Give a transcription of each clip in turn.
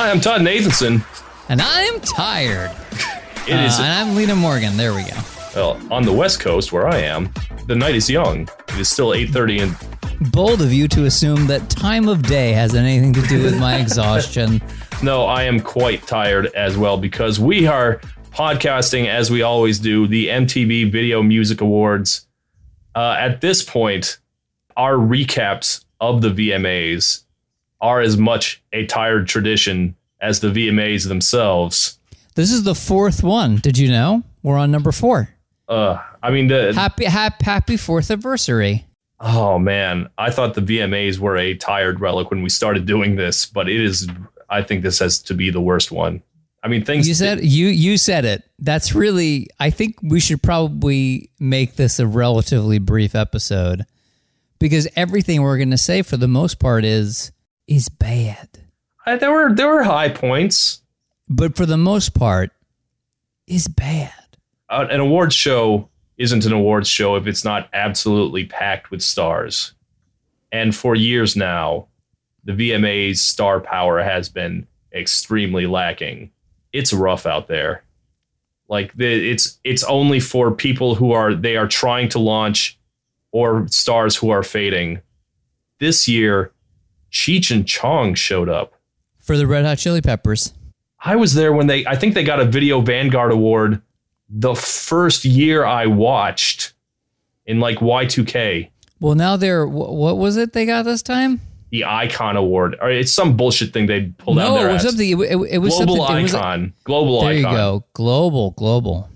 Hi, I'm Todd Nathanson. And I'm tired. It is. And I'm Lena Morgan. There we go. Well, on the West Coast, where I am, the night is young. It is still 8:30 and... Bold of you to assume that time of day has anything to do with my exhaustion. No, I am quite tired as well because we are podcasting, as we always do, the MTV Video Music Awards. At this point, our recaps of the VMAs are as much a tired tradition as the VMAs themselves. This is the fourth one. Did you know? We're on number 4. Happy fourth anniversary. Oh, man. I thought the VMAs were a tired relic when we started doing this, but it is... I think this has to be the worst one. I mean, things... You said it. That's really... I think we should probably make this a relatively brief episode because everything we're going to say for the most part is bad. There were high points. But for the most part, is bad. An awards show isn't an awards show if it's not absolutely packed with stars. And for years now, the VMA's star power has been extremely lacking. It's rough out there. Like it's only for people who are trying to launch or stars who are fading. This year, Cheech and Chong showed up for the Red Hot Chili Peppers. I was there when I think they got a Video Vanguard Award the first year I watched in like Y2K. Well, now what was it they got this time? The Icon Award. Or it's some bullshit thing they pulled out of their ass. It was Global Icon. There you go. Global.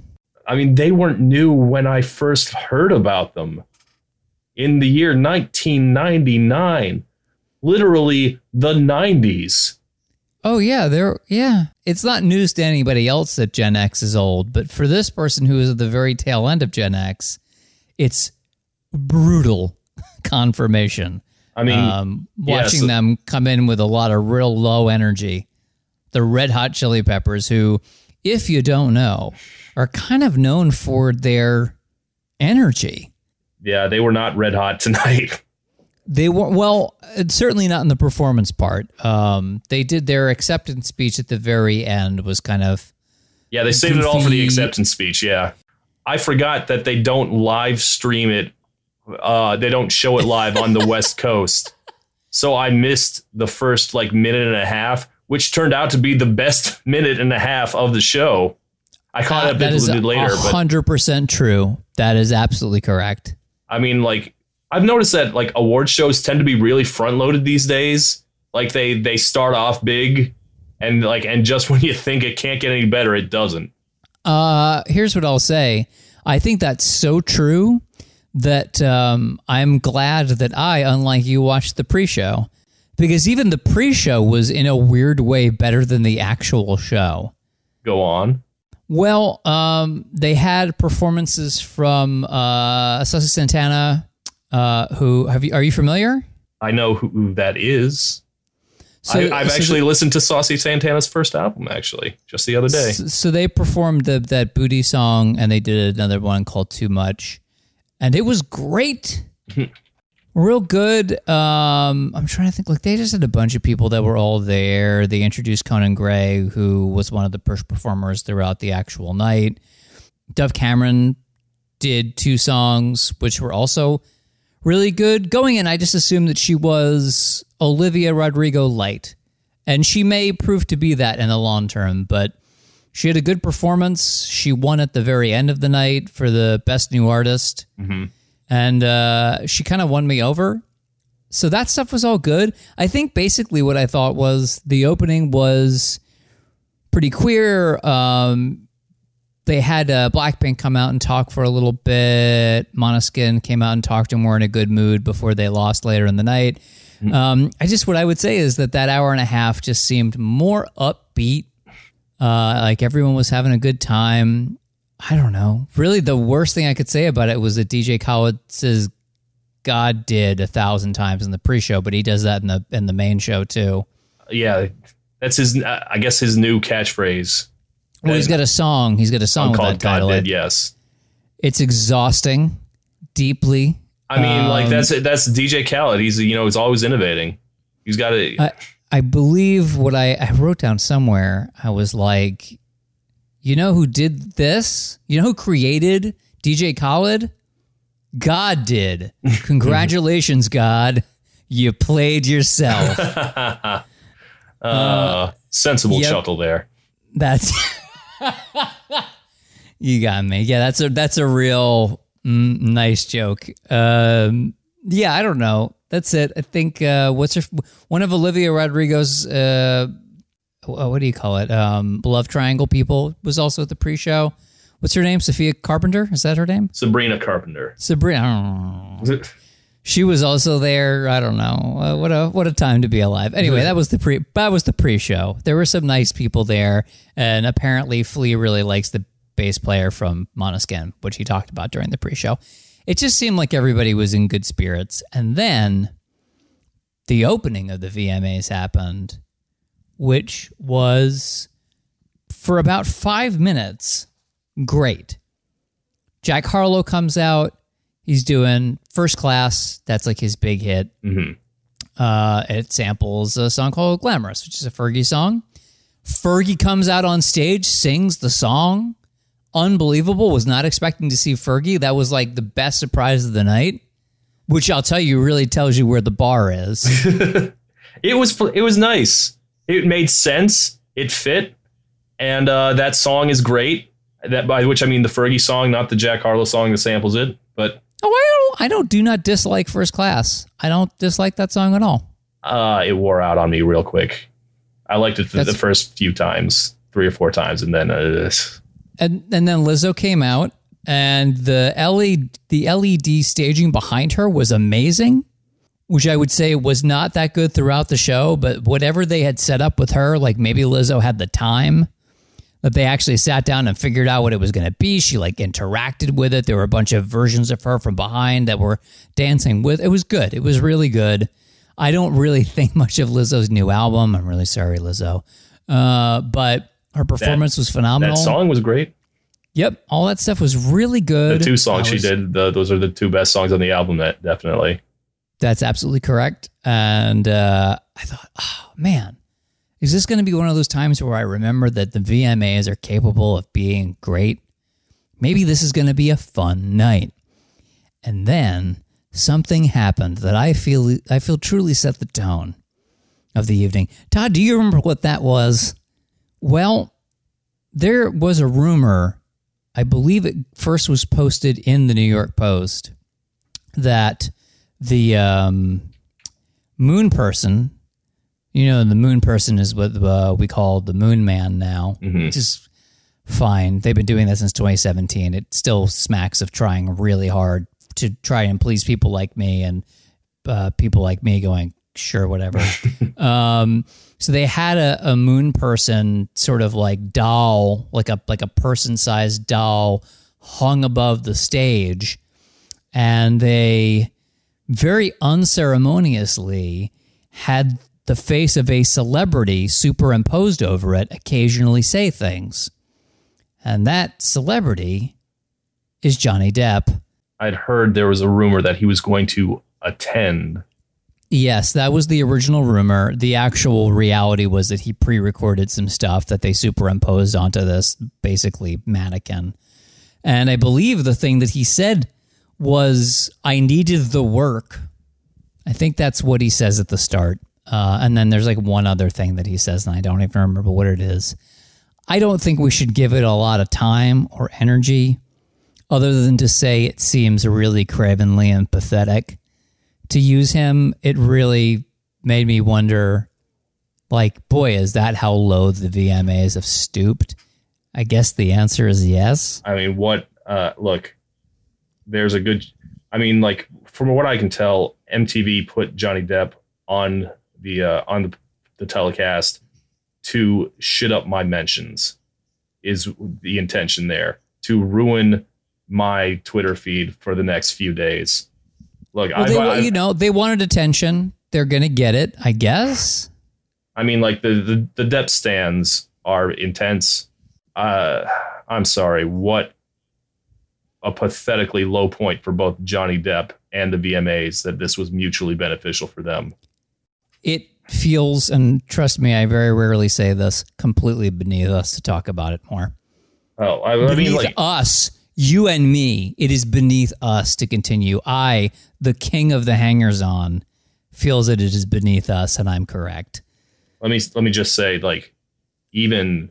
I mean, they weren't new when I first heard about them. In the year 1999. Literally the 90s. Oh, yeah. It's not news to anybody else that Gen X is old, but for this person who is at the very tail end of Gen X, it's brutal confirmation. I mean, watching them come in with a lot of real low energy. The Red Hot Chili Peppers, who, if you don't know, are kind of known for their energy. Yeah, they were not red hot tonight. They were, well, certainly not in the performance part. They did their acceptance speech at the very end was kind of... Yeah, they saved it all for the acceptance speech, yeah. I forgot that they don't live stream it. They don't show it live on the West Coast. So I missed the first minute and a half, which turned out to be the best minute and a half of the show. I caught up a little bit later. 100% true. That is absolutely correct. I mean, I've noticed that award shows tend to be really front loaded these days. Like they start off big and just when you think it can't get any better, it doesn't. Here's what I'll say. I think that's so true that I'm glad that I, unlike you, watched the pre-show because even the pre-show was in a weird way better than the actual show. Go on. Well, they had performances from Saucy Santana, who are you familiar? I know who that is. So, I've listened to Saucy Santana's first album, actually, just the other day. So they performed that booty song and they did another one called Too Much. And it was great, real good. I'm trying to think. They just had a bunch of people that were all there. They introduced Conan Gray, who was one of the first performers throughout the actual night. Dove Cameron did 2 songs, which were also really good. Going in, I just assumed that she was Olivia Rodrigo light, and she may prove to be that in the long term, but she had a good performance. She won at the very end of the night for the Best New Artist. Mm-hmm. And she kind of won me over. So that stuff was all good. I think basically what I thought was the opening was pretty queer. They had Blackpink come out and talk for a little bit. Måneskin came out and talked and were in a good mood before they lost later in the night. Mm-hmm. What I would say is that hour and a half just seemed more upbeat. Everyone was having a good time. I don't know. Really, the worst thing I could say about it was that DJ Khaled says God did 1,000 times in the pre-show, but he does that in the main show too. Yeah, that's his new catchphrase. Well, he's got a song. He's got a song called God Did. Yes, it's exhausting, deeply. I mean, that's DJ Khaled. He's always innovating. He's got a. I believe what I wrote down somewhere, I was like, you know who did this? You know who created DJ Khaled? God did. Congratulations, God. You played yourself. Sensible chuckle there. That's... You got me. Yeah, that's a real nice joke. Yeah, I don't know. That's it. I think one of Olivia Rodrigo's what do you call it? Love triangle people was also at the pre-show. What's her name? Sophia Carpenter? Is that her name? Sabrina Carpenter. Sabrina. She was also there. I don't know. What a time to be alive. Anyway, that was the pre-show. There were some nice people there, and apparently Flea really likes the bass player from Måneskin, which he talked about during the pre-show. It just seemed like everybody was in good spirits. And then the opening of the VMAs happened, which was, for about 5 minutes, great. Jack Harlow comes out. He's doing First Class. That's like his big hit. Mm-hmm. It samples a song called Glamorous, which is a Fergie song. Fergie comes out on stage, sings the song. Unbelievable. Was not expecting to see Fergie. That was like the best surprise of the night, which I'll tell you really tells you where the bar is. It was nice. It made sense. It fit. And that song is great. That, by which I mean the Fergie song, not the Jack Harlow song that samples it. But I do not dislike First Class. I don't dislike that song at all. It wore out on me real quick. I liked it the first few times, 3 or 4 times, and then. And then Lizzo came out, and the LED staging behind her was amazing, which I would say was not that good throughout the show. But whatever they had set up with her, like maybe Lizzo had the time that they actually sat down and figured out what it was going to be. She like interacted with it. There were a bunch of versions of her from behind that were dancing with. It was good. It was really good. I don't really think much of Lizzo's new album. I'm really sorry, Lizzo. But her performance was phenomenal. That song was great. Yep. All that stuff was really good. The 2 songs she did, those are the 2 best songs on the album, that definitely. That's absolutely correct. And I thought, oh, man, is this going to be one of those times where I remember that the VMAs are capable of being great? Maybe this is going to be a fun night. And then something happened that I feel truly set the tone of the evening. Todd, do you remember what that was? Well, there was a rumor, I believe it first was posted in the New York Post, that the moon person, you know, the moon person is what we call the moon man now, mm-hmm. which is fine. They've been doing that since 2017. It still smacks of trying really hard to try and please people like me, and people like me going, sure, whatever. So they had a moon person sort of like doll, like a person-sized doll hung above the stage, and they very unceremoniously had the face of a celebrity superimposed over it occasionally say things. And that celebrity is Johnny Depp. I'd heard there was a rumor that he was going to attend. Yes, that was the original rumor. The actual reality was that he pre-recorded some stuff that they superimposed onto this basically mannequin. And I believe the thing that he said was, I needed the work. I think that's what he says at the start. And then there's like one other thing that he says, and I don't even remember what it is. I don't think we should give it a lot of time or energy, other than to say it seems really cravenly and pathetic to use him. It really made me wonder, like, boy, is that how low the VMAs have stooped? I guess the answer is yes. I mean, look, there's a good, I mean, like, from what I can tell, MTV put Johnny Depp on the telecast to shit up my mentions, is the intention there, to ruin my Twitter feed for the next few days. Look, they wanted attention. They're going to get it, I guess. I mean, like the Depp stands are intense. I'm sorry. What a pathetically low point for both Johnny Depp and the VMAs that this was mutually beneficial for them. It feels, and trust me, I very rarely say this, completely beneath us to talk about it more. Oh, I mean, like us, you and me, it is beneath us to continue. I, the king of the hangers-on, feels that it is beneath us, and I'm correct. Let me just say, like, even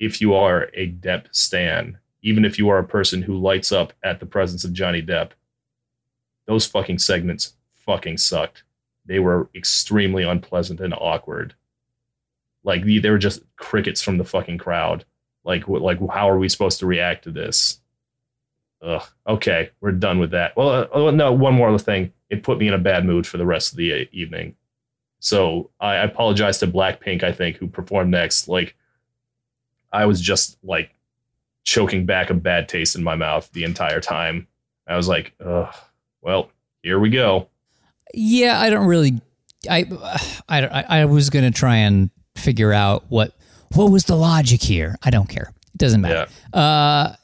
if you are a Depp stan, even if you are a person who lights up at the presence of Johnny Depp, those fucking segments fucking sucked. They were extremely unpleasant and awkward. Like, they were just crickets from the fucking crowd. Like, how are we supposed to react to this? Ugh. Okay, we're done with that. Well, no, one more thing. It put me in a bad mood for the rest of the evening. So I apologize to Blackpink, I think, who performed next. Like, I was just, like, choking back a bad taste in my mouth the entire time. I was like, ugh, well, here we go. Yeah, I don't really... I was going to try and figure out what was the logic here. I don't care. It doesn't matter. Yeah.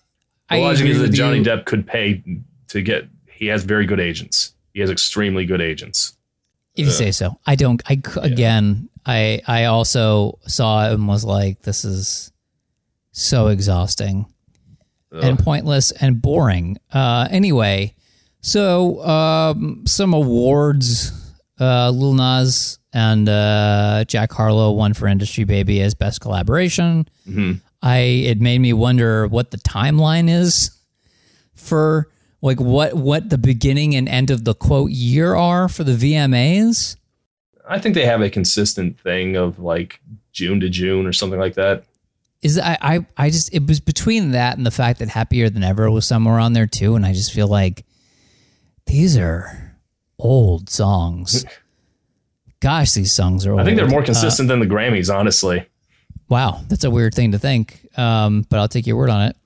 The logic is that Johnny Depp could pay to get... He has very good agents. He has extremely good agents. If you say so. I don't... I also saw it and was like, this is so exhausting and pointless and boring. Anyway... So, some awards, Lil Nas and Jack Harlow won for Industry Baby as Best Collaboration. Mm-hmm. It made me wonder what the timeline is for, like, what the beginning and end of the quote year are for the VMAs. I think they have a consistent thing of, like, June to June or something like that. It was between that and the fact that Happier Than Ever was somewhere on there too, and I just feel like these are old songs. Gosh, these songs are old. I think they're more consistent than the Grammys, honestly. Wow, that's a weird thing to think, but I'll take your word on it.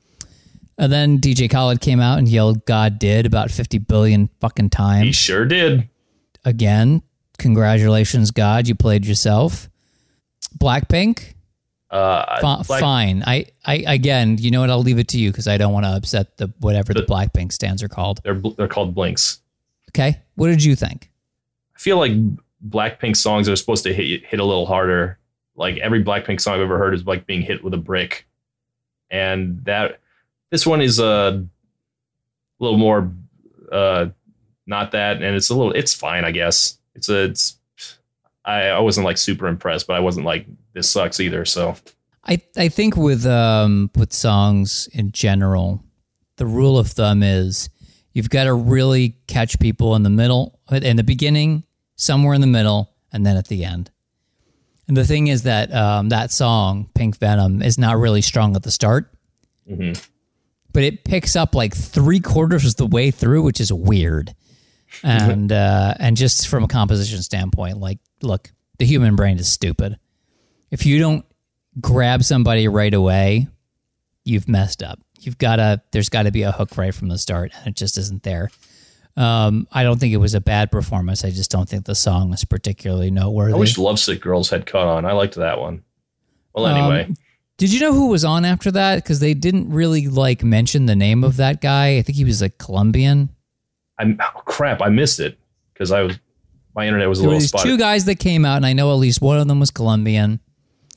And then DJ Khaled came out and yelled God did about 50 billion fucking times. He sure did. Again, congratulations, God, you played yourself. Blackpink? Fine. I again, you know what? I'll leave it to you because I don't want to upset the Blackpink stands are called. They're called Blinks. Okay. What did you think? I feel like Blackpink songs are supposed to hit a little harder. Like every Blackpink song I've ever heard is like being hit with a brick, and this one is a little more not that, and it's a little. It's fine, I guess. I wasn't like super impressed, but I wasn't like this sucks either. So I think with songs in general, the rule of thumb is you've got to really catch people in the middle, in the beginning, somewhere in the middle, and then at the end. And the thing is that that song, Pink Venom, is not really strong at the start, mm-hmm. but it picks up like 3/4 of the way through, which is weird. And just from a composition standpoint, like, look, the human brain is stupid. If you don't grab somebody right away, you've messed up. There's got to be a hook right from the start, and it just isn't there. I don't think it was a bad performance. I just don't think the song was particularly noteworthy. I wish Lovesick Girls had caught on. I liked that one. Well, anyway. Did you know who was on after that? Because they didn't really like mention the name of that guy. I think he was like Colombian. I missed it because my internet was a little spotty. There were two guys that came out, and I know at least one of them was Colombian,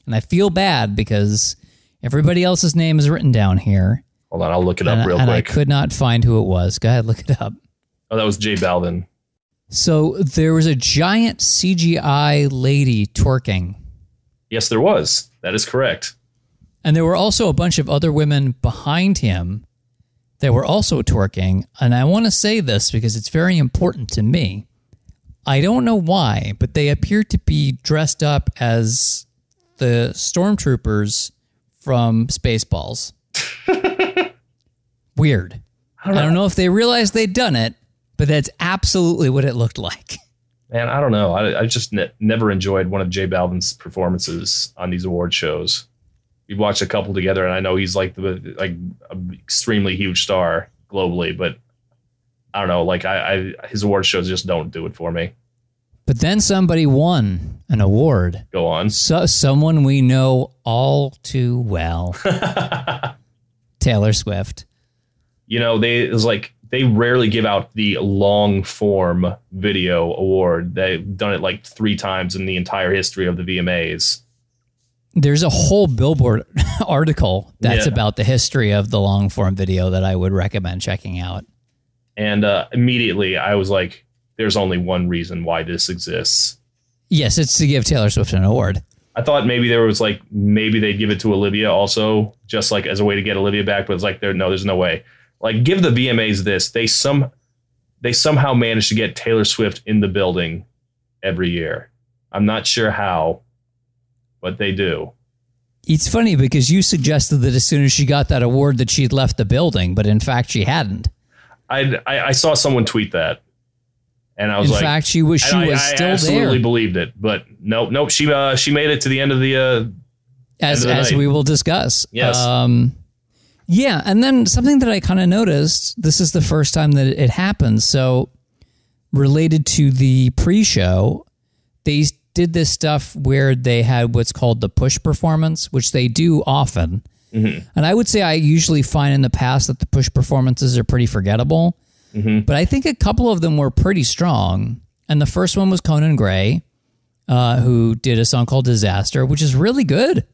and I feel bad because everybody else's name is written down here. Hold on, I'll look it up real quick. I could not find who it was. Go ahead, look it up. Oh, that was J Balvin. So there was a giant CGI lady twerking. Yes, there was. That is correct. And there were also a bunch of other women behind him. They were also twerking, and I want to say this because it's very important to me. I don't know why, but they appear to be dressed up as the stormtroopers from Spaceballs. Weird. I don't know if they realized they'd done it, but that's absolutely what it looked like. Man, I don't know. I just never enjoyed one of J Balvin's performances on these award shows. We've watched a couple together, and I know he's like an extremely huge star globally, but I don't know. Like his award shows just don't do it for me. But then somebody won an award. Go on. So, someone we know all too well, Taylor Swift. You know, it was like they rarely give out the long form video award. They've done it like 3 times in the entire history of the VMAs. There's a whole Billboard article that's about the history of the long form video that I would recommend checking out. And immediately I was like, there's only one reason why this exists. Yes, it's to give Taylor Swift an award. I thought maybe there was like, maybe they'd give it to Olivia also, just like as a way to get Olivia back. But it's like, there's no way. Like, give the VMAs this. They somehow managed to get Taylor Swift in the building every year. I'm not sure how, but they do. It's funny because you suggested that as soon as she got that award that she'd left the building, but in fact, she hadn't. I saw someone tweet that, and I was like, in fact, she was still there. I absolutely believed it, but nope. She made it to the end of the as we will discuss. Yes. Yeah, and then something that I kind of noticed, this is the first time that it happens. So related to the pre-show, they did this stuff where they had what's called the push performance, which they do often. Mm-hmm. And I would say I usually find in the past that the push performances are pretty forgettable. Mm-hmm. But I think a couple of them were pretty strong. And the first one was Conan Gray, who did a song called Disaster, which is really good.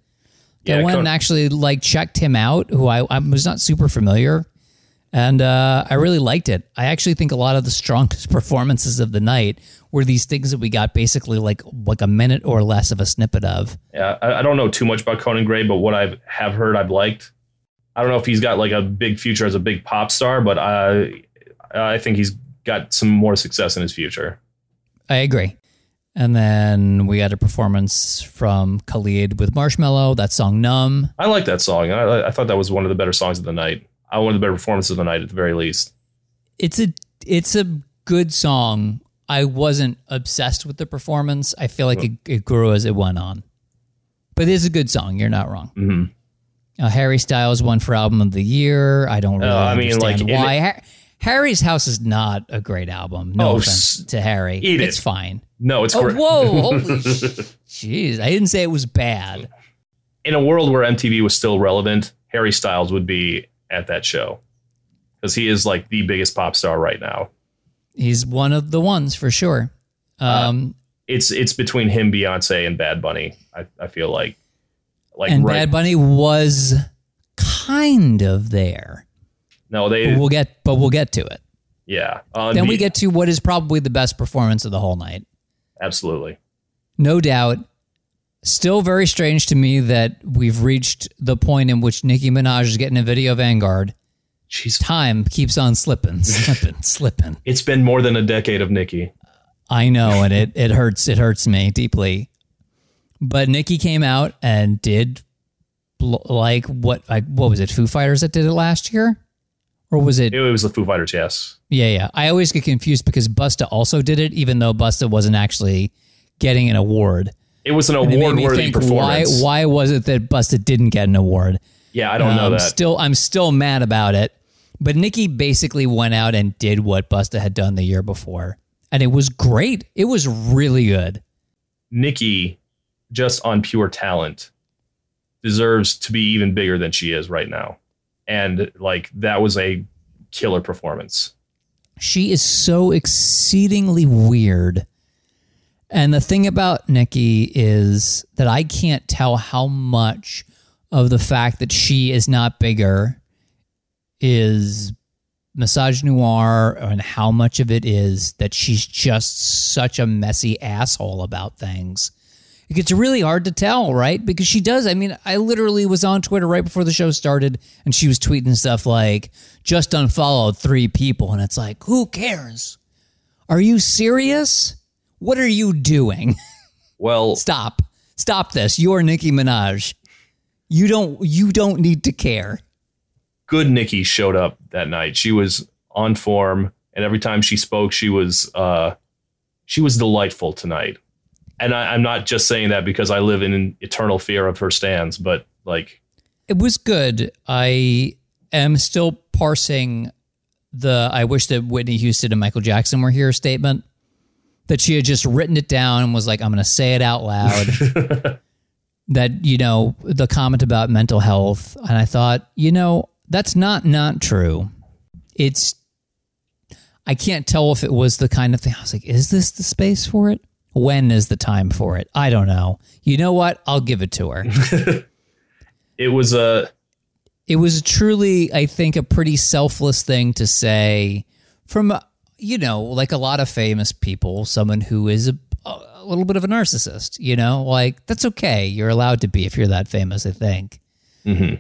Yeah, I went and actually like checked him out, who I was not super familiar, and I really liked it. I actually think a lot of the strongest performances of the night were these things that we got basically like a minute or less of a snippet of. Yeah, I don't know too much about Conan Gray, but what I have heard, I've liked. I don't know if he's got like a big future as a big pop star, but I think he's got some more success in his future. I agree. And then we had a performance from Khaled with Marshmello, that song Numb. I like that song. I thought that was one of the better songs of the night. One of the better performances of the night at the very least. It's a good song. I wasn't obsessed with the performance. I feel like it grew as it went on. But it is a good song. You're not wrong. Mm-hmm. Harry Styles won for Album of the Year. I don't really understand why. Harry's House is not a great album. No offense to Harry. It's fine. No, it's correct. Whoa, holy jeez. I didn't say it was bad. In a world where MTV was still relevant, Harry Styles would be at that show because he is like the biggest pop star right now. He's one of the ones for sure. It's between him, Beyonce, and Bad Bunny. I feel like and Bad Bunny was kind of there. No, we'll get to it. Yeah. Then we get to what is probably the best performance of the whole night. Absolutely. No doubt. Still very strange to me that we've reached the point in which Nicki Minaj is getting a video vanguard. She's time keeps on slipping. It's been more than a decade of Nicki. I know, and it hurts. It hurts me deeply. But Nicki came out and did like what was it? Foo Fighters that did it last year. Or was it? It was the Foo Fighters, yes. Yeah. I always get confused because Busta also did it, even though Busta wasn't actually getting an award. It was an award-worthy performance. Why was it that Busta didn't get an award? Yeah, I don't know that. I'm still mad about it. But Nicki basically went out and did what Busta had done the year before, and it was great. It was really good. Nicki, just on pure talent, deserves to be even bigger than she is right now. And like that was a killer performance. She is so exceedingly weird. And the thing about Nicki is that I can't tell how much of the fact that she is not bigger is massage noir and how much of it is that she's just such a messy asshole about things. It gets really hard to tell, right? Because she does. I mean, I literally was on Twitter right before the show started, and she was tweeting stuff like, just unfollowed 3 people. And it's like, who cares? Are you serious? What are you doing? Well, stop this. You're Nicki Minaj. You don't need to care. Good Nicki showed up that night. She was on form, and every time she spoke, she was delightful tonight. And I'm not just saying that because I live in an eternal fear of her stands, but like... It was good. I am still parsing the I wish that Whitney Houston and Michael Jackson were here statement, that she had just written it down and was like, I'm going to say it out loud. That, you know, the comment about mental health. And I thought, you know, that's not true. It's I can't tell if it was the kind of thing. I was like, is this the space for it? When is the time for it? I don't know. You know what? I'll give it to her. It was truly, I think, a pretty selfless thing to say from, you know, like a lot of famous people, someone who is a little bit of a narcissist, you know, like that's okay. You're allowed to be if you're that famous, I think. Mm-hmm.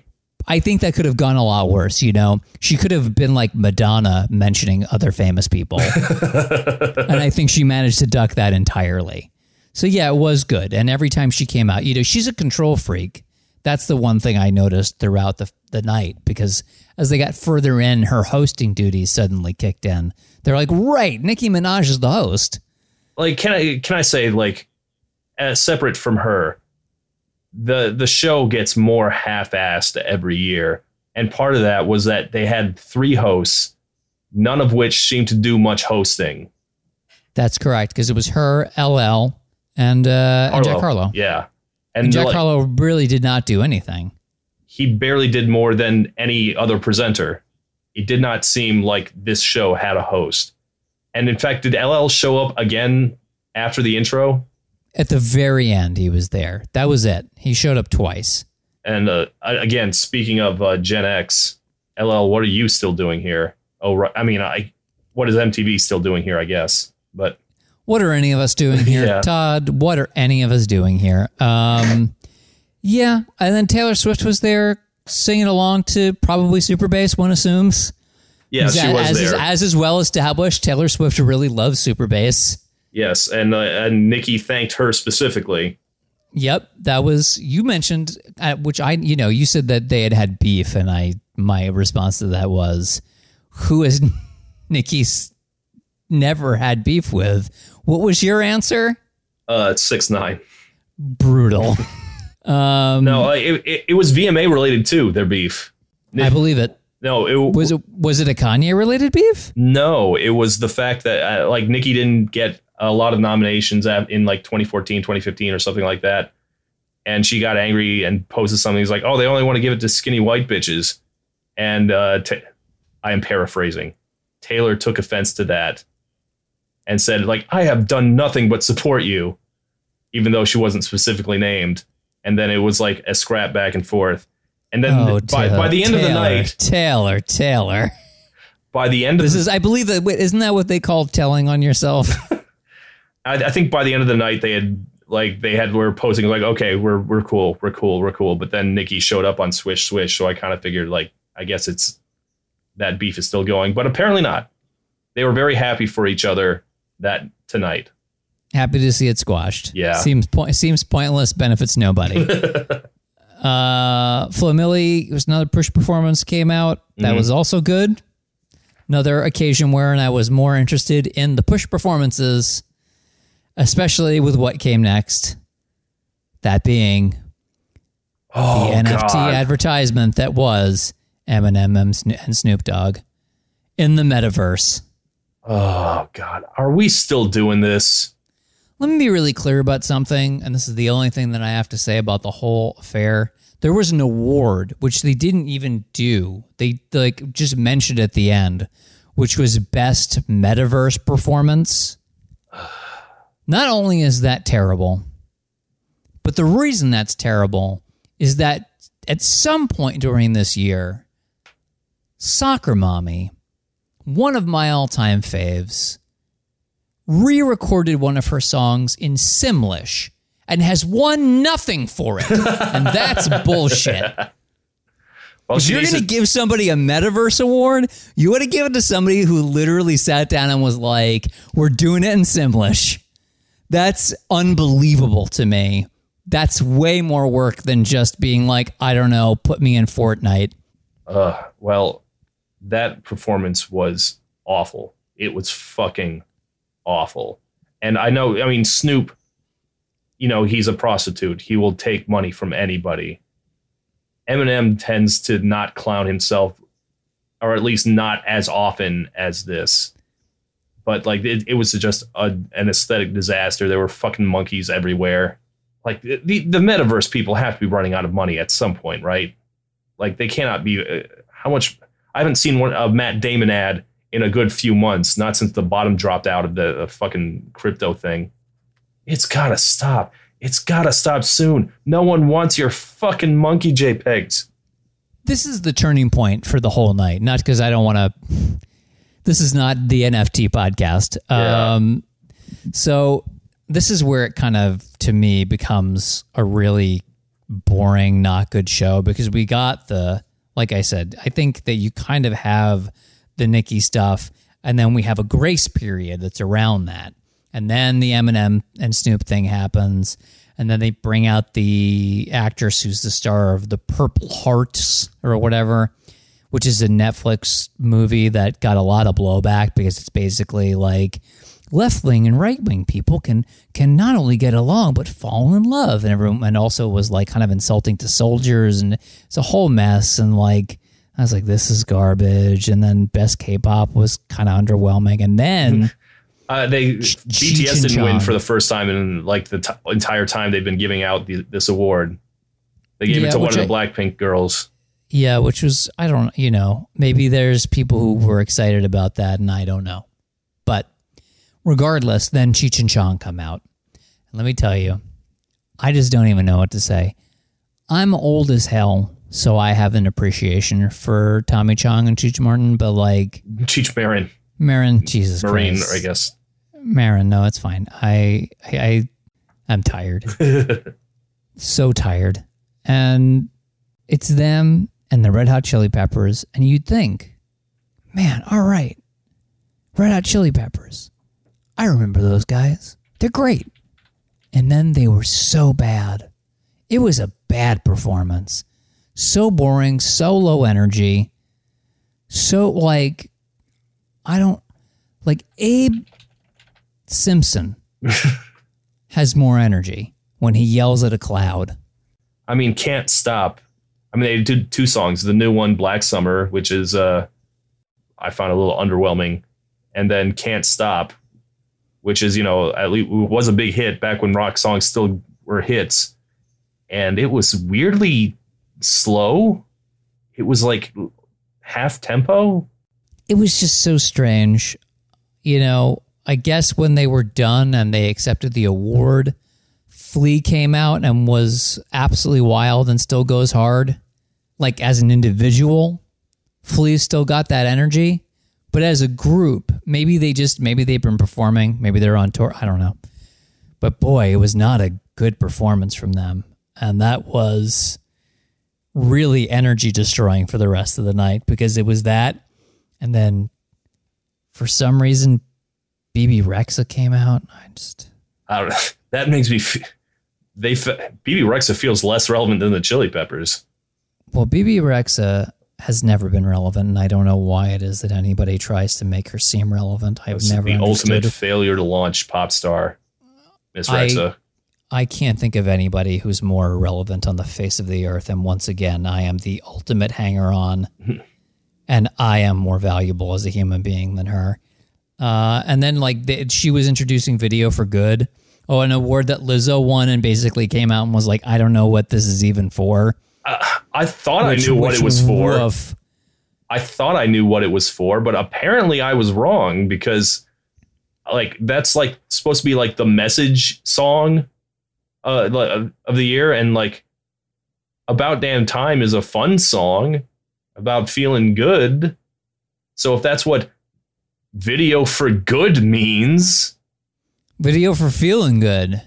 I think that could have gone a lot worse, you know. She could have been like Madonna mentioning other famous people. And I think she managed to duck that entirely. So yeah, it was good. And every time she came out, you know, she's a control freak. That's the one thing I noticed throughout the night, because as they got further in, her hosting duties suddenly kicked in. They're like, right, Nicki Minaj is the host. Like, can I say, like, separate from her, the show gets more half-assed every year. And part of that was that they had 3 hosts, none of which seemed to do much hosting. That's correct, because it was her, LL, and Jack Harlow. Yeah. And Jack Harlow really did not do anything. He barely did more than any other presenter. It did not seem like this show had a host. And in fact, did LL show up again after the intro? At the very end, he was there. That was it. He showed up twice. And again, speaking of Gen X, LL, what are you still doing here? Oh, right. I mean, what is MTV still doing here, I guess? But what are any of us doing here? Yeah. Todd, what are any of us doing here? Yeah. And then Taylor Swift was there singing along to probably Super Bass, one assumes. Yeah, she was there. As is well established, Taylor Swift really loves Super Bass. Yes, and Nicki thanked her specifically. Yep, that was, you mentioned, which I, you know, you said that they had beef, and my response to that was, who has Nicki's never had beef with? What was your answer? 6ix9ine. Brutal. No, it was VMA related too. Their beef. I believe it. No, was it a Kanye related beef? No, it was the fact that like Nicki didn't get a lot of nominations in like 2014, 2015 or something like that. And she got angry and posted something. He's like, oh, they only want to give it to skinny white bitches. And I am paraphrasing. Taylor took offense to that and said, like, I have done nothing but support you, even though she wasn't specifically named. And then it was like a scrap back and forth. And then by the end of the night, Taylor. By the end of this is, I believe that, wait, isn't that what they call telling on yourself? I think by the end of the night they were posting like, okay, we're cool. But then Nicki showed up on Swish. So I kind of figured, like, I guess it's that beef is still going, but apparently not. They were very happy for each other that tonight. Happy to see it squashed. Yeah. Seems pointless, benefits nobody. Flamilly was another push performance came out. That was also good. Another occasion wherein I was more interested in the push performances, especially with what came next, that being the NFT advertisement that was Eminem and Snoop Dogg in the metaverse. Oh, God. Are we still doing this? Let me be really clear about something, and this is the only thing that I have to say about the whole affair. There was an award, which they didn't even do. They like just mentioned at the end, which was Best Metaverse Performance. Not only is that terrible, but the reason that's terrible is that at some point during this year, Soccer Mommy, one of my all-time faves, re-recorded one of her songs in Simlish and has won nothing for it. And that's bullshit. Well, if you're going to give somebody a metaverse award, you want to give it to somebody who literally sat down and was like, we're doing it in Simlish. That's unbelievable to me. That's way more work than just being like, I don't know, put me in Fortnite. Well, that performance was awful. It was fucking awful. And I know, I mean, Snoop, you know, he's a prostitute. He will take money from anybody. Eminem tends to not clown himself, or at least not as often as this. But like it was just an aesthetic disaster. There were fucking monkeys everywhere. Like the metaverse people have to be running out of money at some point, right? Like they cannot be. How much? I haven't seen one Matt Damon ad in a good few months, not since the bottom dropped out of the fucking crypto thing. It's gotta stop. It's gotta stop soon. No one wants your fucking monkey JPEGs. This is the turning point for the whole night. Not because I don't want to. This is not the NFT podcast. Yeah. So this is where it kind of, to me, becomes a really boring, not good show, because we got the, like I said, I think that you kind of have the Nicki stuff, and then we have a grace period that's around that. And then the Eminem and Snoop thing happens. And then they bring out the actress who's the star of the Purple Hearts or whatever, which is a Netflix movie that got a lot of blowback because it's basically like left-wing and right-wing people can not only get along but fall in love. And everyone, and also was like kind of insulting to soldiers. And it's a whole mess. And like, I was like, this is garbage. And then Best K-Pop was kind of underwhelming. And then... BTS didn't win for the first time in like the entire time they've been giving out this award. They gave it to one of the Blackpink girls. Yeah, which was, I don't, you know, maybe there's people who were excited about that and I don't know. But regardless, then Cheech and Chong come out. And let me tell you, I just don't even know what to say. I'm old as hell, so I have an appreciation for Tommy Chong and Cheech Martin, but like... Cheech Marin. Marin, Jesus Marine, Christ. I guess. Marin, no, it's fine. I'm tired. So tired. And it's them and the Red Hot Chili Peppers. And you'd think, man, all right. Red Hot Chili Peppers. I remember those guys. They're great. And then they were so bad. It was a bad performance. So boring, so low energy. So like... I don't like Abe Simpson has more energy when he yells at a cloud. I mean, Can't Stop. I mean, they did two songs, the new one, Black Summer, which is, I found a little underwhelming. And then Can't Stop, which is, you know, at least was a big hit back when rock songs still were hits. And it was weirdly slow. It was like half tempo. It was just so strange. You know, I guess when they were done and they accepted the award, Flea came out and was absolutely wild and still goes hard. Like as an individual, Flea still got that energy. But as a group, maybe they've been performing, maybe they're on tour, I don't know. But boy, it was not a good performance from them. And that was really energy destroying for the rest of the night because it was that. And then, for some reason, Bebe Rexha came out. I don't know. That makes me. Bebe Rexha feels less relevant than the Chili Peppers. Well, Bebe Rexha has never been relevant, and I don't know why it is that anybody tries to make her seem relevant. It's never the ultimate failure to launch pop star, Miss Rexha. I can't think of anybody who's more relevant on the face of the earth. And once again, I am the ultimate hanger-on. And I am more valuable as a human being than her. And then, like, she was introducing Video for Good. Oh, an award that Lizzo won and basically came out and was like, I don't know what this is even for. I thought I knew what it was for. I thought I knew what it was for, but apparently I was wrong because, like, that's, like, supposed to be, like, the message song of the year. And, like, About Damn Time is a fun song about feeling good. So if that's what Video for Good means. Video for feeling good.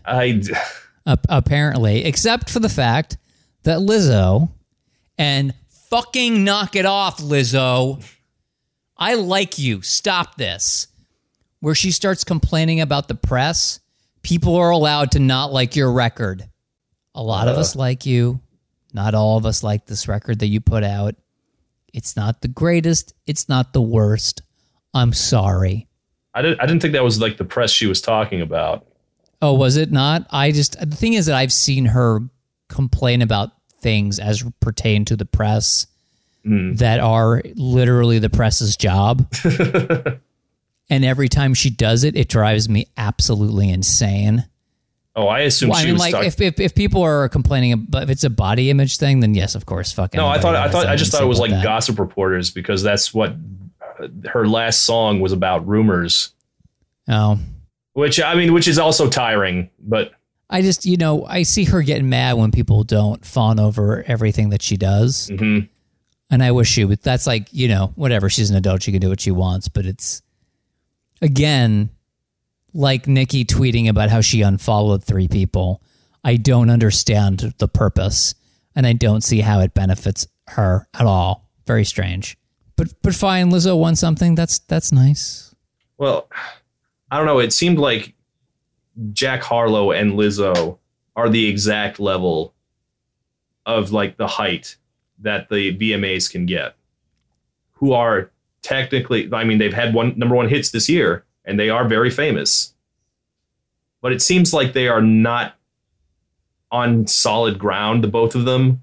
Apparently, except for the fact that Lizzo, and fucking knock it off, Lizzo. I like you. Stop this. Where she starts complaining about the press. People are allowed to not like your record. A lot of us like you. Not all of us like this record that you put out. It's not the greatest. It's not the worst. I'm sorry. I didn't think that was like the press she was talking about. Oh, was it not? The thing is that I've seen her complain about things as pertain to the press that are literally the press's job. And every time she does it, it drives me absolutely insane. Oh, I assume she was like if people are complaining about if it's a body image thing, then yes, of course, fucking. No, I just thought it was like that. Gossip reporters because that's what her last song was about rumors. Oh, which is also tiring, but I just, I see her getting mad when people don't fawn over everything that she does. Mm-hmm. And I wish she would. That's like, whatever. She's an adult. She can do what she wants. But it's, again, like Nicki tweeting about how she unfollowed 3 people. I don't understand the purpose, and I don't see how it benefits her at all. Very strange. But fine, Lizzo won something. That's nice. Well, I don't know. It seemed like Jack Harlow and Lizzo are the exact level of like the height that the VMAs can get, who are technically, they've had number one hits this year and they are very famous, but it seems like they are not on solid ground, the both of them.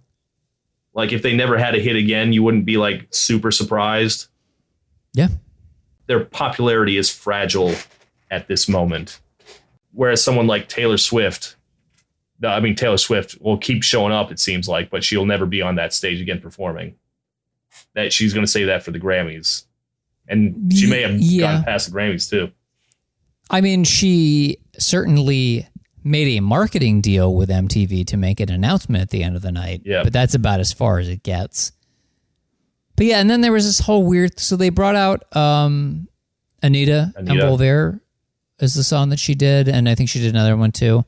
Like if they never had a hit again, you wouldn't be like super surprised. Yeah. Their popularity is fragile at this moment. Whereas someone like Taylor Swift will keep showing up, it seems like, but she'll never be on that stage again performing. That she's going to say that for the Grammys. And she may have gone past the Grammys too. She certainly made a marketing deal with MTV to make an announcement at the end of the night. Yeah. But that's about as far as it gets. But yeah, and then there was this whole weird... So they brought out Anita and Volver is the song that she did. And I think she did another one too.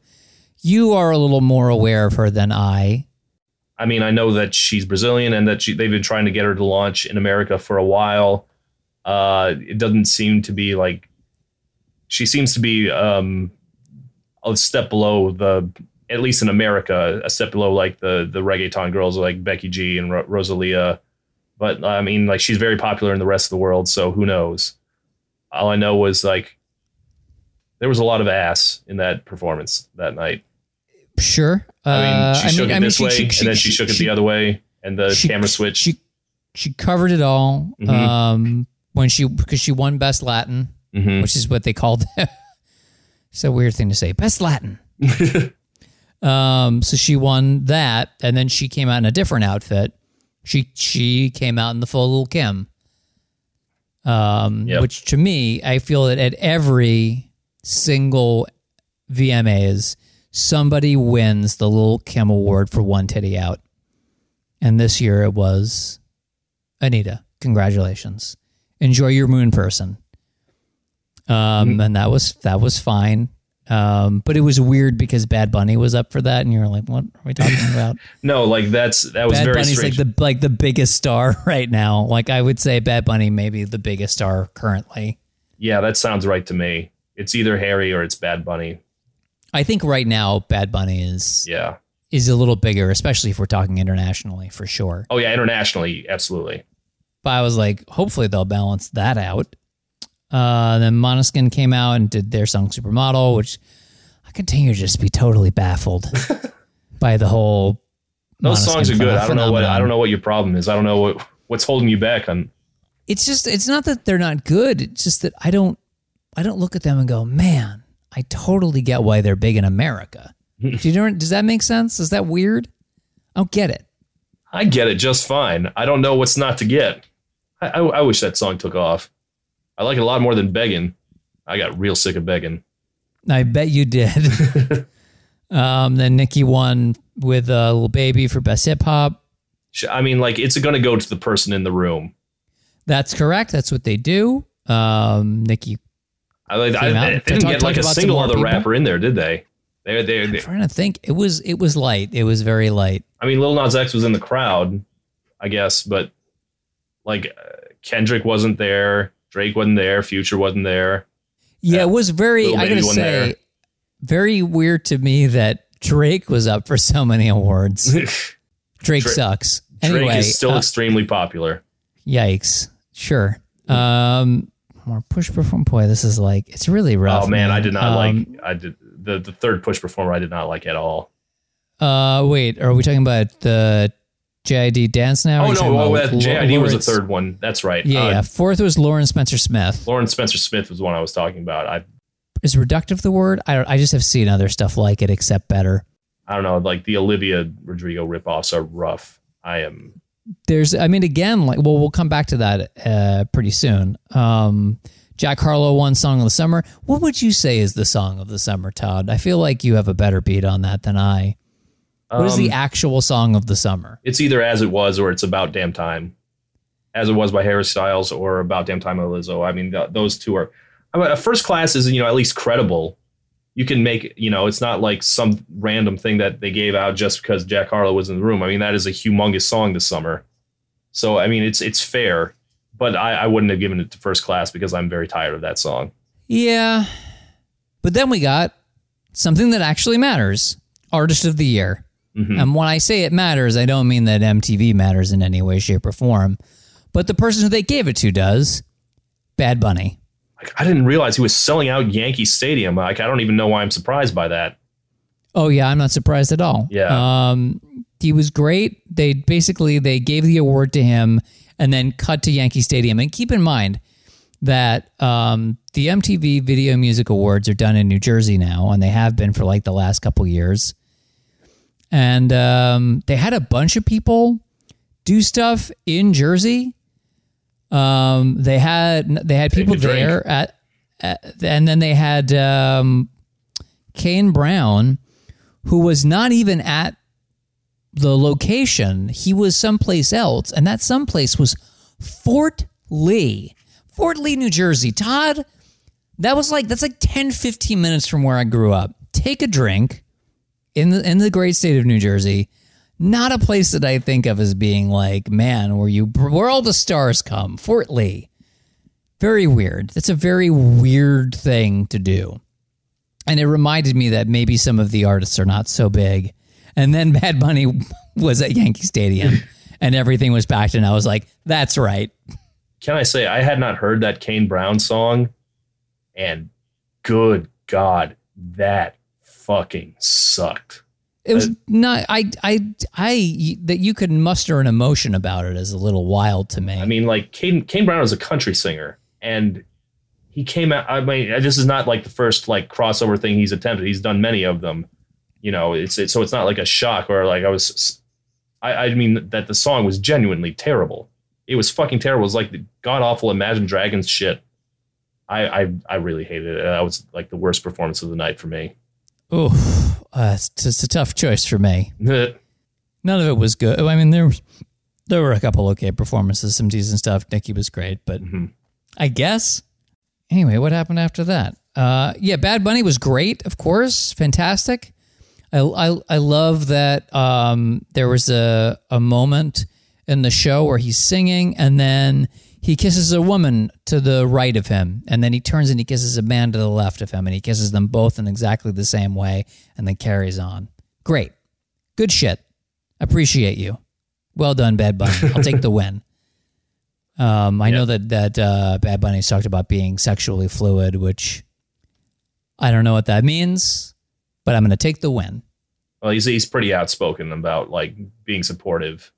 You are a little more aware of her than I. I know that she's Brazilian and that they've been trying to get her to launch in America for a while. It doesn't seem to be like... She seems to be... a step below at least in America, a step below like the reggaeton girls like Becky G and Rosalia. But she's very popular in the rest of the world. So who knows? All I know was like, there was a lot of ass in that performance that night. Sure. She shook it this way, and then she shook it the other way. And the camera switch. She covered it all. Mm-hmm. Because she won Best Latin, mm-hmm. which is what they called it. It's a weird thing to say. Best Latin. So she won that, and then she came out in a different outfit. She came out in the full Lil' Kim. Which to me, I feel that at every single VMAs, somebody wins the Lil' Kim Award for one titty out. And this year it was Anita. Congratulations. Enjoy your moon person. And that was fine. But it was weird because Bad Bunny was up for that, and you were like, "What are we talking about?" No, like that was Bad very Bunny's strange. like the biggest star right now. Like I would say, Bad Bunny may be the biggest star currently. Yeah, that sounds right to me. It's either Harry or it's Bad Bunny. I think right now Bad Bunny is a little bigger, especially if we're talking internationally for sure. Oh yeah, internationally, absolutely. But I was like, hopefully they'll balance that out. Then Måneskin came out and did their song Supermodel, which I continue to just be totally baffled by the whole. Those Måneskin songs are good. I don't know what your problem is. I don't know what's holding you back on. It's just, it's not that they're not good. It's just that I don't look at them and go, man, I totally get why they're big in America. Does that make sense? Is that weird? I don't get it. I get it just fine. I don't know what's not to get. I wish that song took off. I like it a lot more than begging. I got real sick of begging. I bet you did. Then Nicki won with Lil Baby for Best Hip Hop. It's going to go to the person in the room. That's correct. That's what they do. Nicki. They didn't get like a single other rapper in there, did they? I'm trying to think. It was light. It was very light. Lil Nas X was in the crowd, I guess, but like Kendrick wasn't there. Drake wasn't there. Future wasn't there. Yeah, it was very, I gotta say, very weird to me that Drake was up for so many awards. Drake sucks. Anyway, Drake is still extremely popular. Yikes. Sure. More push perform. Boy, this is like, it's really rough. Oh, man, I did not like, I did the third push performer I did not like at all. Wait, are we talking about the... JID Dance Now? Oh, no, that JID was the third one. That's right. Yeah. Fourth was Lauren Spencer Smith. Lauren Spencer Smith was one I was talking about. Is reductive the word? I just have seen other stuff like it, except better. I don't know. Like the Olivia Rodrigo ripoffs are rough. we'll come back to that pretty soon. Jack Harlow won Song of the Summer. What would you say is the Song of the Summer, Todd? I feel like you have a better beat on that than I. What is the actual Song of the Summer? It's either As It Was or it's About Damn Time. As It Was by Harry Styles or About Damn Time by Lizzo. I mean, those two are... I mean, First Class is, at least credible. You can make, it's not like some random thing that they gave out just because Jack Harlow was in the room. I mean, that is a humongous song this summer. So, I mean, it's fair. But I wouldn't have given it to First Class because I'm very tired of that song. Yeah. But then we got something that actually matters. Artist of the Year. Mm-hmm. And when I say it matters, I don't mean that MTV matters in any way, shape, or form. But the person who they gave it to does. Bad Bunny. I didn't realize he was selling out Yankee Stadium. I don't even know why I'm surprised by that. Oh, yeah. I'm not surprised at all. Yeah. He was great. They gave the award to him and then cut to Yankee Stadium. And keep in mind that the MTV Video Music Awards are done in New Jersey now, and they have been for like the last couple years. And they had a bunch of people do stuff in Jersey. They had people there and then they had Kane Brown, who was not even at the location. He was someplace else, and that someplace was Fort Lee, New Jersey. Todd, that's like 10-15 minutes from where I grew up. Take a drink in the great state of New Jersey. Not a place that I think of as being like, man, where all the stars come. Fort Lee. Very weird. That's a very weird thing to do. And it reminded me that maybe some of the artists are not so big. And then Bad Bunny was at Yankee Stadium and everything was packed. And I was like, that's right. Can I say, I had not heard that Kane Brown song. And good God, that fucking sucked. It was not. That you could muster an emotion about it is a little wild to me. I mean, like Kane Brown is a country singer, and he came out. I mean, this is not like the first like crossover thing he's attempted. He's done many of them. So it's not like a shock or like I mean that the song was genuinely terrible. It was fucking terrible. It was like the god awful Imagine Dragons shit. I really hated it. That was like the worst performance of the night for me. Oh, it's a tough choice for me. None of it was good. I mean, there were a couple okay performances, some decent stuff. Nicki was great, but I guess. Anyway, what happened after that? Bad Bunny was great, of course. Fantastic. I love that there was a moment in the show where he's singing and then he kisses a woman to the right of him, and then he turns and he kisses a man to the left of him, and he kisses them both in exactly the same way, and then carries on. Great. Good shit. Appreciate you. Well done, Bad Bunny. I'll take the win. I know that Bad Bunny's talked about being sexually fluid, which I don't know what that means, but I'm going to take the win. Well, he's pretty outspoken about like being supportive.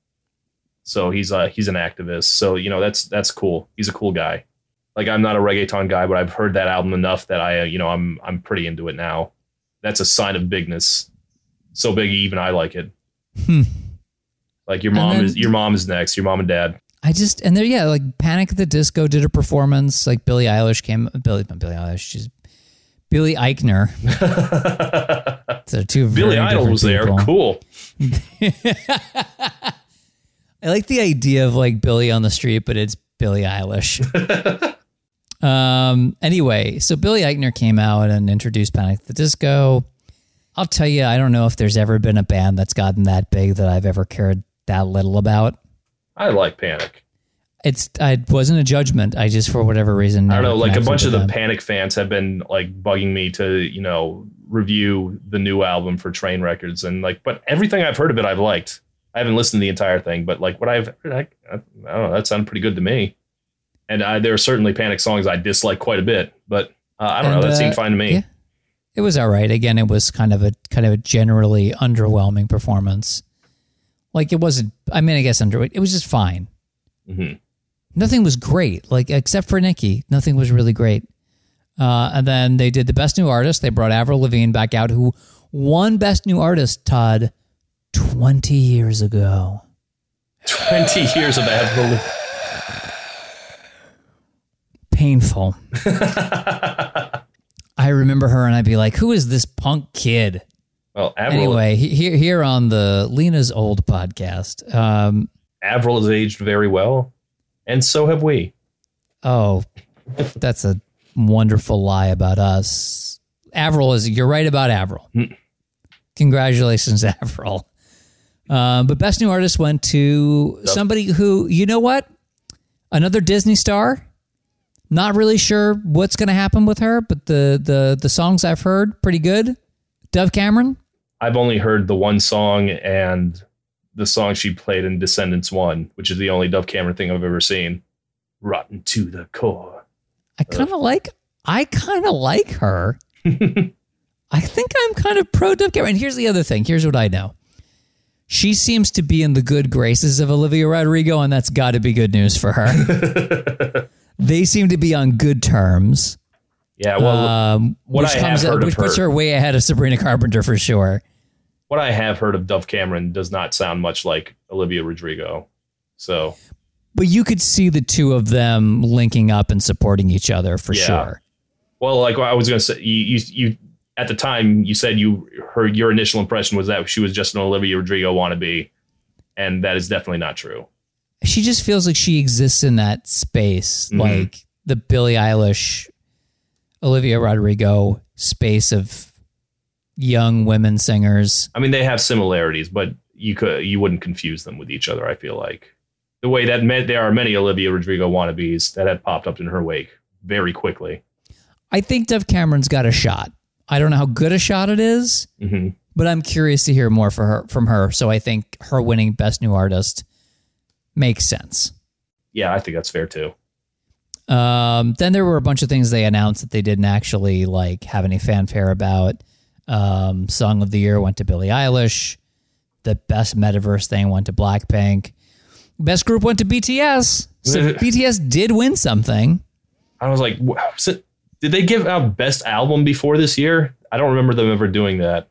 So he's an activist. So, that's cool. He's a cool guy. Like, I'm not a reggaeton guy, but I've heard that album enough that I'm pretty into it now. That's a sign of bigness. So big, even I like it. Like your mom is next. Your mom and dad. Like Panic! At the Disco did a performance. Like Billie Eilish. She's Billy Eichner. So two Billy Idol was there. People. Cool. I like the idea of like Billie on the street, but it's Billie Eilish. Anyway, so Billy Eichner came out and introduced Panic! At the Disco. I'll tell you, I don't know if there's ever been a band that's gotten that big that I've ever cared that little about. I like Panic. It wasn't a judgment. I just, for whatever reason, I don't know. Like a bunch of the Panic fans have been like bugging me to review the new album for Train Records, and but everything I've heard of it, I've liked. I haven't listened to the entire thing, but like what I've heard, I don't know, that sounded pretty good to me. And there are certainly Panic songs I dislike quite a bit, but I don't know, that seemed fine to me. Yeah. It was all right. Again, it was kind of a generally underwhelming performance. Like it wasn't. I mean, I guess it was just fine. Mm-hmm. Nothing was great, like except for Nicki. Nothing was really great. And then they did the Best New Artist. They brought Avril Lavigne back out, who won Best New Artist, Todd, 20 years ago. 20 years of Avril. Painful. I remember her and I'd be like, who is this punk kid? Well, Avril. Anyway, here on the Lena's Old podcast. Avril has aged very well. And so have we. Oh, that's a wonderful lie about us. Avril is, you're right about Avril. Congratulations, Avril. But Best New Artist went to somebody who, you know what? Another Disney star. Not really sure what's going to happen with her, but the songs I've heard, pretty good. Dove Cameron? I've only heard the one song and the song she played in Descendants 1, which is the only Dove Cameron thing I've ever seen. Rotten to the core. I kind of like her. I think I'm kind of pro Dove Cameron. And here's the other thing. Here's what I know. She seems to be in the good graces of Olivia Rodrigo, and that's got to be good news for her. They seem to be on good terms. Yeah, well, which puts her way ahead of Sabrina Carpenter for sure. What I have heard of Dove Cameron does not sound much like Olivia Rodrigo. So, but you could see the two of them linking up and supporting each other for sure. Well, like I was going to say, you at the time you said your initial impression was that she was just an Olivia Rodrigo wannabe, and that is definitely not true. She just feels like she exists in that space, like the Billie Eilish, Olivia Rodrigo space of young women singers. I mean, they have similarities, but you wouldn't confuse them with each other. I feel like the way that there are many Olivia Rodrigo wannabes that have popped up in her wake very quickly. I think Dove Cameron's got a shot. I don't know how good a shot it is, but I'm curious to hear more from her. So I think her winning Best New Artist makes sense. Yeah, I think that's fair too. Then there were a bunch of things they announced that they didn't actually like have any fanfare about. Song of the Year went to Billie Eilish. The Best Metaverse thing went to Blackpink. Best Group went to BTS. So BTS did win something. I was like, did they give out Best Album before this year? I don't remember them ever doing that.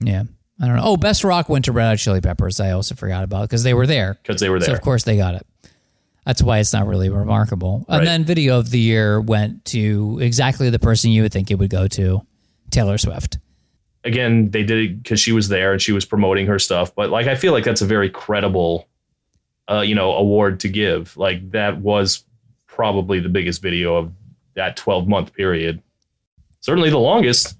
Yeah. I don't know. Oh, Best Rock went to Red Hot Chili Peppers. I also forgot about it because they were there. So, of course, they got it. That's why it's not really remarkable. Right. And then Video of the Year went to exactly the person you would think it would go to, Taylor Swift. Again, they did it because she was there and she was promoting her stuff. But like, I feel like that's a very credible, award to give. Like that was probably the biggest video of that 12-month period. Certainly the longest.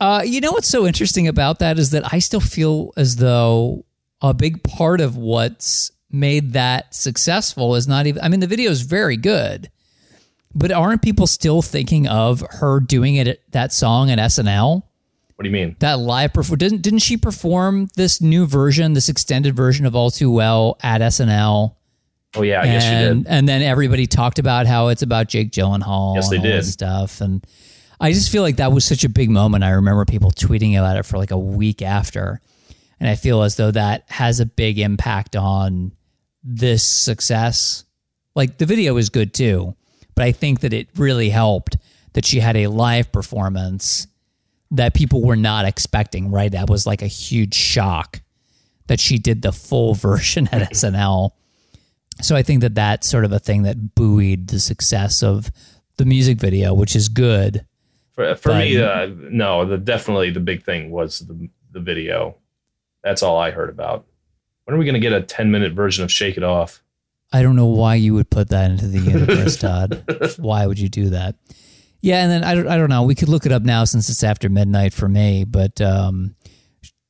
You know what's so interesting about that is that I still feel as though a big part of what's made that successful is not even... I mean, the video is very good, but aren't people still thinking of her doing it, that song at SNL? What do you mean? That live perform... Didn't she perform this new version, this extended version of All Too Well at SNL? Oh, yeah, I guess she did. And then everybody talked about how it's about Jake Gyllenhaal. Yes, they did. And stuff, and... I just feel like that was such a big moment. I remember people tweeting about it for like a week after. And I feel as though that has a big impact on this success. Like the video is good too, but I think that it really helped that she had a live performance that people were not expecting, right? That was like a huge shock that she did the full version at SNL. So I think that that's sort of a thing that buoyed the success of the music video, which is good. For me, definitely the big thing was the video. That's all I heard about. When are we going to get a 10-minute version of Shake It Off? I don't know why you would put that into the universe, Todd. Why would you do that? Yeah, and then I don't know. We could look it up now since it's after midnight for me, but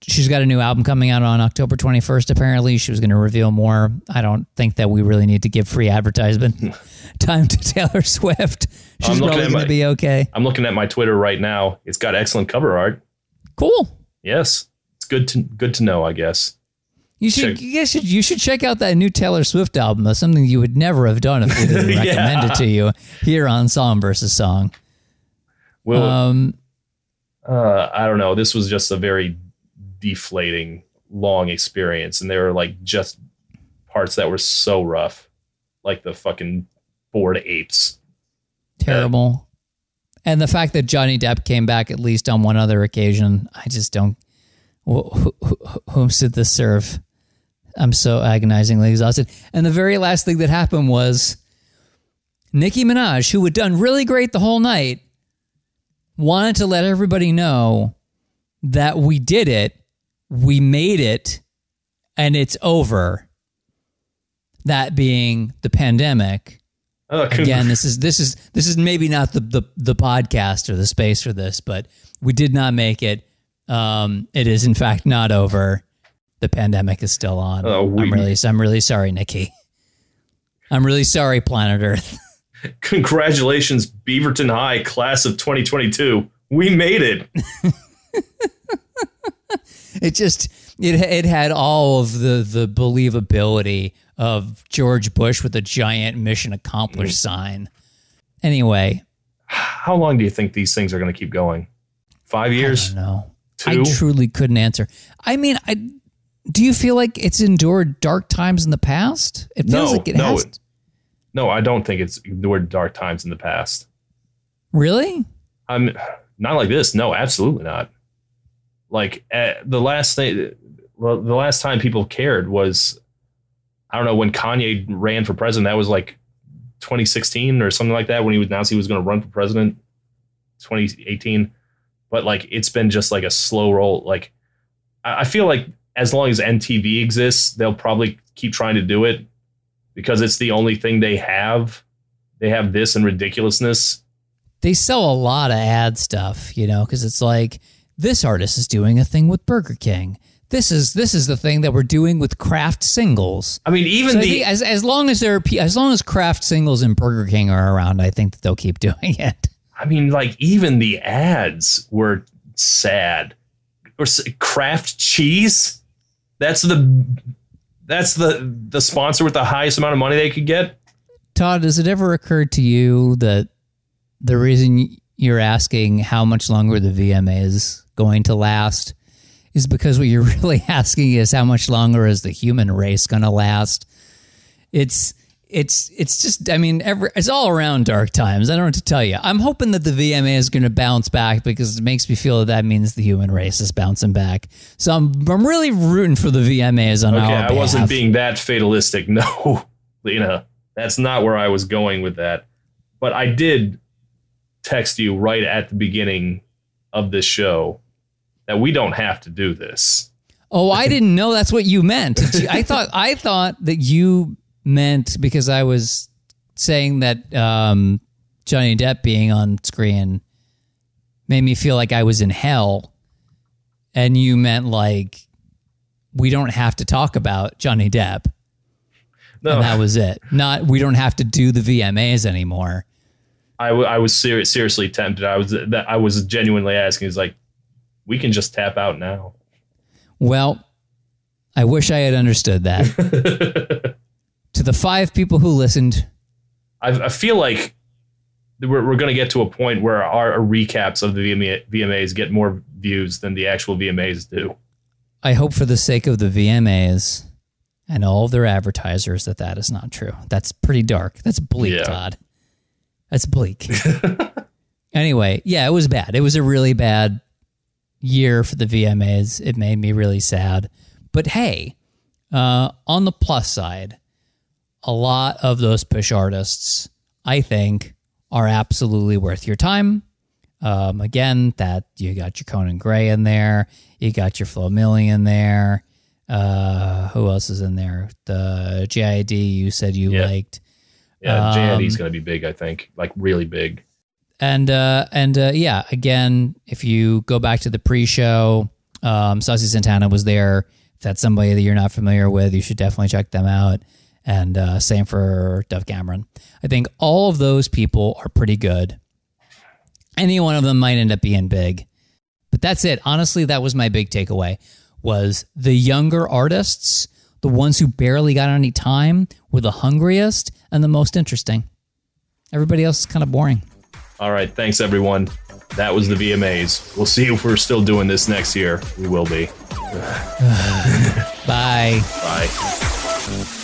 she's got a new album coming out on October 21st, apparently. She was going to reveal more. I don't think that we really need to give free advertisement time to Taylor Swift. She's probably going to be okay. I'm looking at my Twitter right now. It's got excellent cover art. Cool. Yes. It's good to know, I guess. You should check out that new Taylor Swift album. That's something you would never have done if we didn't recommend it to you here on Song vs. Song. Well, I don't know. This was just a very deflating long experience, and there were like just parts that were so rough, like the fucking bored apes, terrible, and the fact that Johnny Depp came back at least on one other occasion. I just don't. Whom should this serve? I'm so agonizingly exhausted. And the very last thing that happened was Nicki Minaj, who had done really great the whole night, wanted to let everybody know that we did it, we made it, and it's over. That being the pandemic. Oh, again, this is maybe not the podcast or the space for this, but we did not make it. It is in fact not over. The pandemic is still on. Oh, I'm really sorry, Nikki. I'm really sorry, Planet Earth. Congratulations, Beaverton High class of 2022. We made it. It had all of the believability of George Bush with a giant mission accomplished sign. Anyway, how long do you think these things are going to keep going? 5 years? I don't know. 2? I truly couldn't answer. I mean, do you feel like it's endured dark times in the past? It feels like it has. No, I don't think it's endured dark times in the past. Really? Not like this. No, absolutely not. Like the last time people cared was, I don't know, when Kanye ran for president. That was like 2016 or something like that, when he announced he was going to run for president, 2018. But like, it's been just like a slow roll. Like, I feel like as long as MTV exists, they'll probably keep trying to do it because it's the only thing they have. They have this and ridiculousness. They sell a lot of ad stuff, you know, because it's like, this artist is doing a thing with Burger King. This is the thing that we're doing with Kraft singles. I mean, even so as long as Kraft singles and Burger King are around, I think that they'll keep doing it. I mean, like, even the ads were sad. Or Kraft cheese. That's the sponsor with the highest amount of money they could get. Todd, has it ever occurred to you that the reason you're asking how much longer the VMA is going to last is because what you're really asking is how much longer is the human race going to last? It's just, I mean, it's all around dark times. I don't know what to tell you. I'm hoping that the VMA is going to bounce back because it makes me feel that means the human race is bouncing back. So I'm really rooting for the VMAs on our behalf. Okay, I wasn't being that fatalistic. No, Lena, that's not where I was going with that. But I did text you right at the beginning of this show that we don't have to do this. Oh, I didn't know that's what you meant. I thought that you meant because I was saying that Johnny Depp being on screen made me feel like I was in hell, and you meant like we don't have to talk about Johnny Depp. No. And that was it. Not we don't have to do the VMAs anymore. I was seriously tempted. I was genuinely asking. It's like, we can just tap out now. Well, I wish I had understood that. To the 5 people who listened, I feel like we're going to get to a point where our recaps of the VMAs get more views than the actual VMAs do. I hope for the sake of the VMAs and all of their advertisers that is not true. That's pretty dark. That's bleak, yeah. Todd. That's bleak. Anyway, yeah, it was bad. It was a really bad year for the VMAs. It made me really sad. But hey, on the plus side, a lot of those push artists, I think, are absolutely worth your time. Again, that you got your Conan Gray in there. You got your Flo Milli in there. Who else is in there? The JID you said you liked. Yeah, JID's going to be big, I think, like really big. And yeah, again, if you go back to the pre-show, Saucy Santana was there. If that's somebody that you're not familiar with, you should definitely check them out. And same for Dove Cameron. I think all of those people are pretty good. Any one of them might end up being big. But that's it. Honestly, that was my big takeaway, was the younger artists, the ones who barely got any time, were the hungriest and the most interesting. Everybody else is kind of boring. All right. Thanks, everyone. That was the VMAs. We'll see if we're still doing this next year. We will be. Bye. Bye.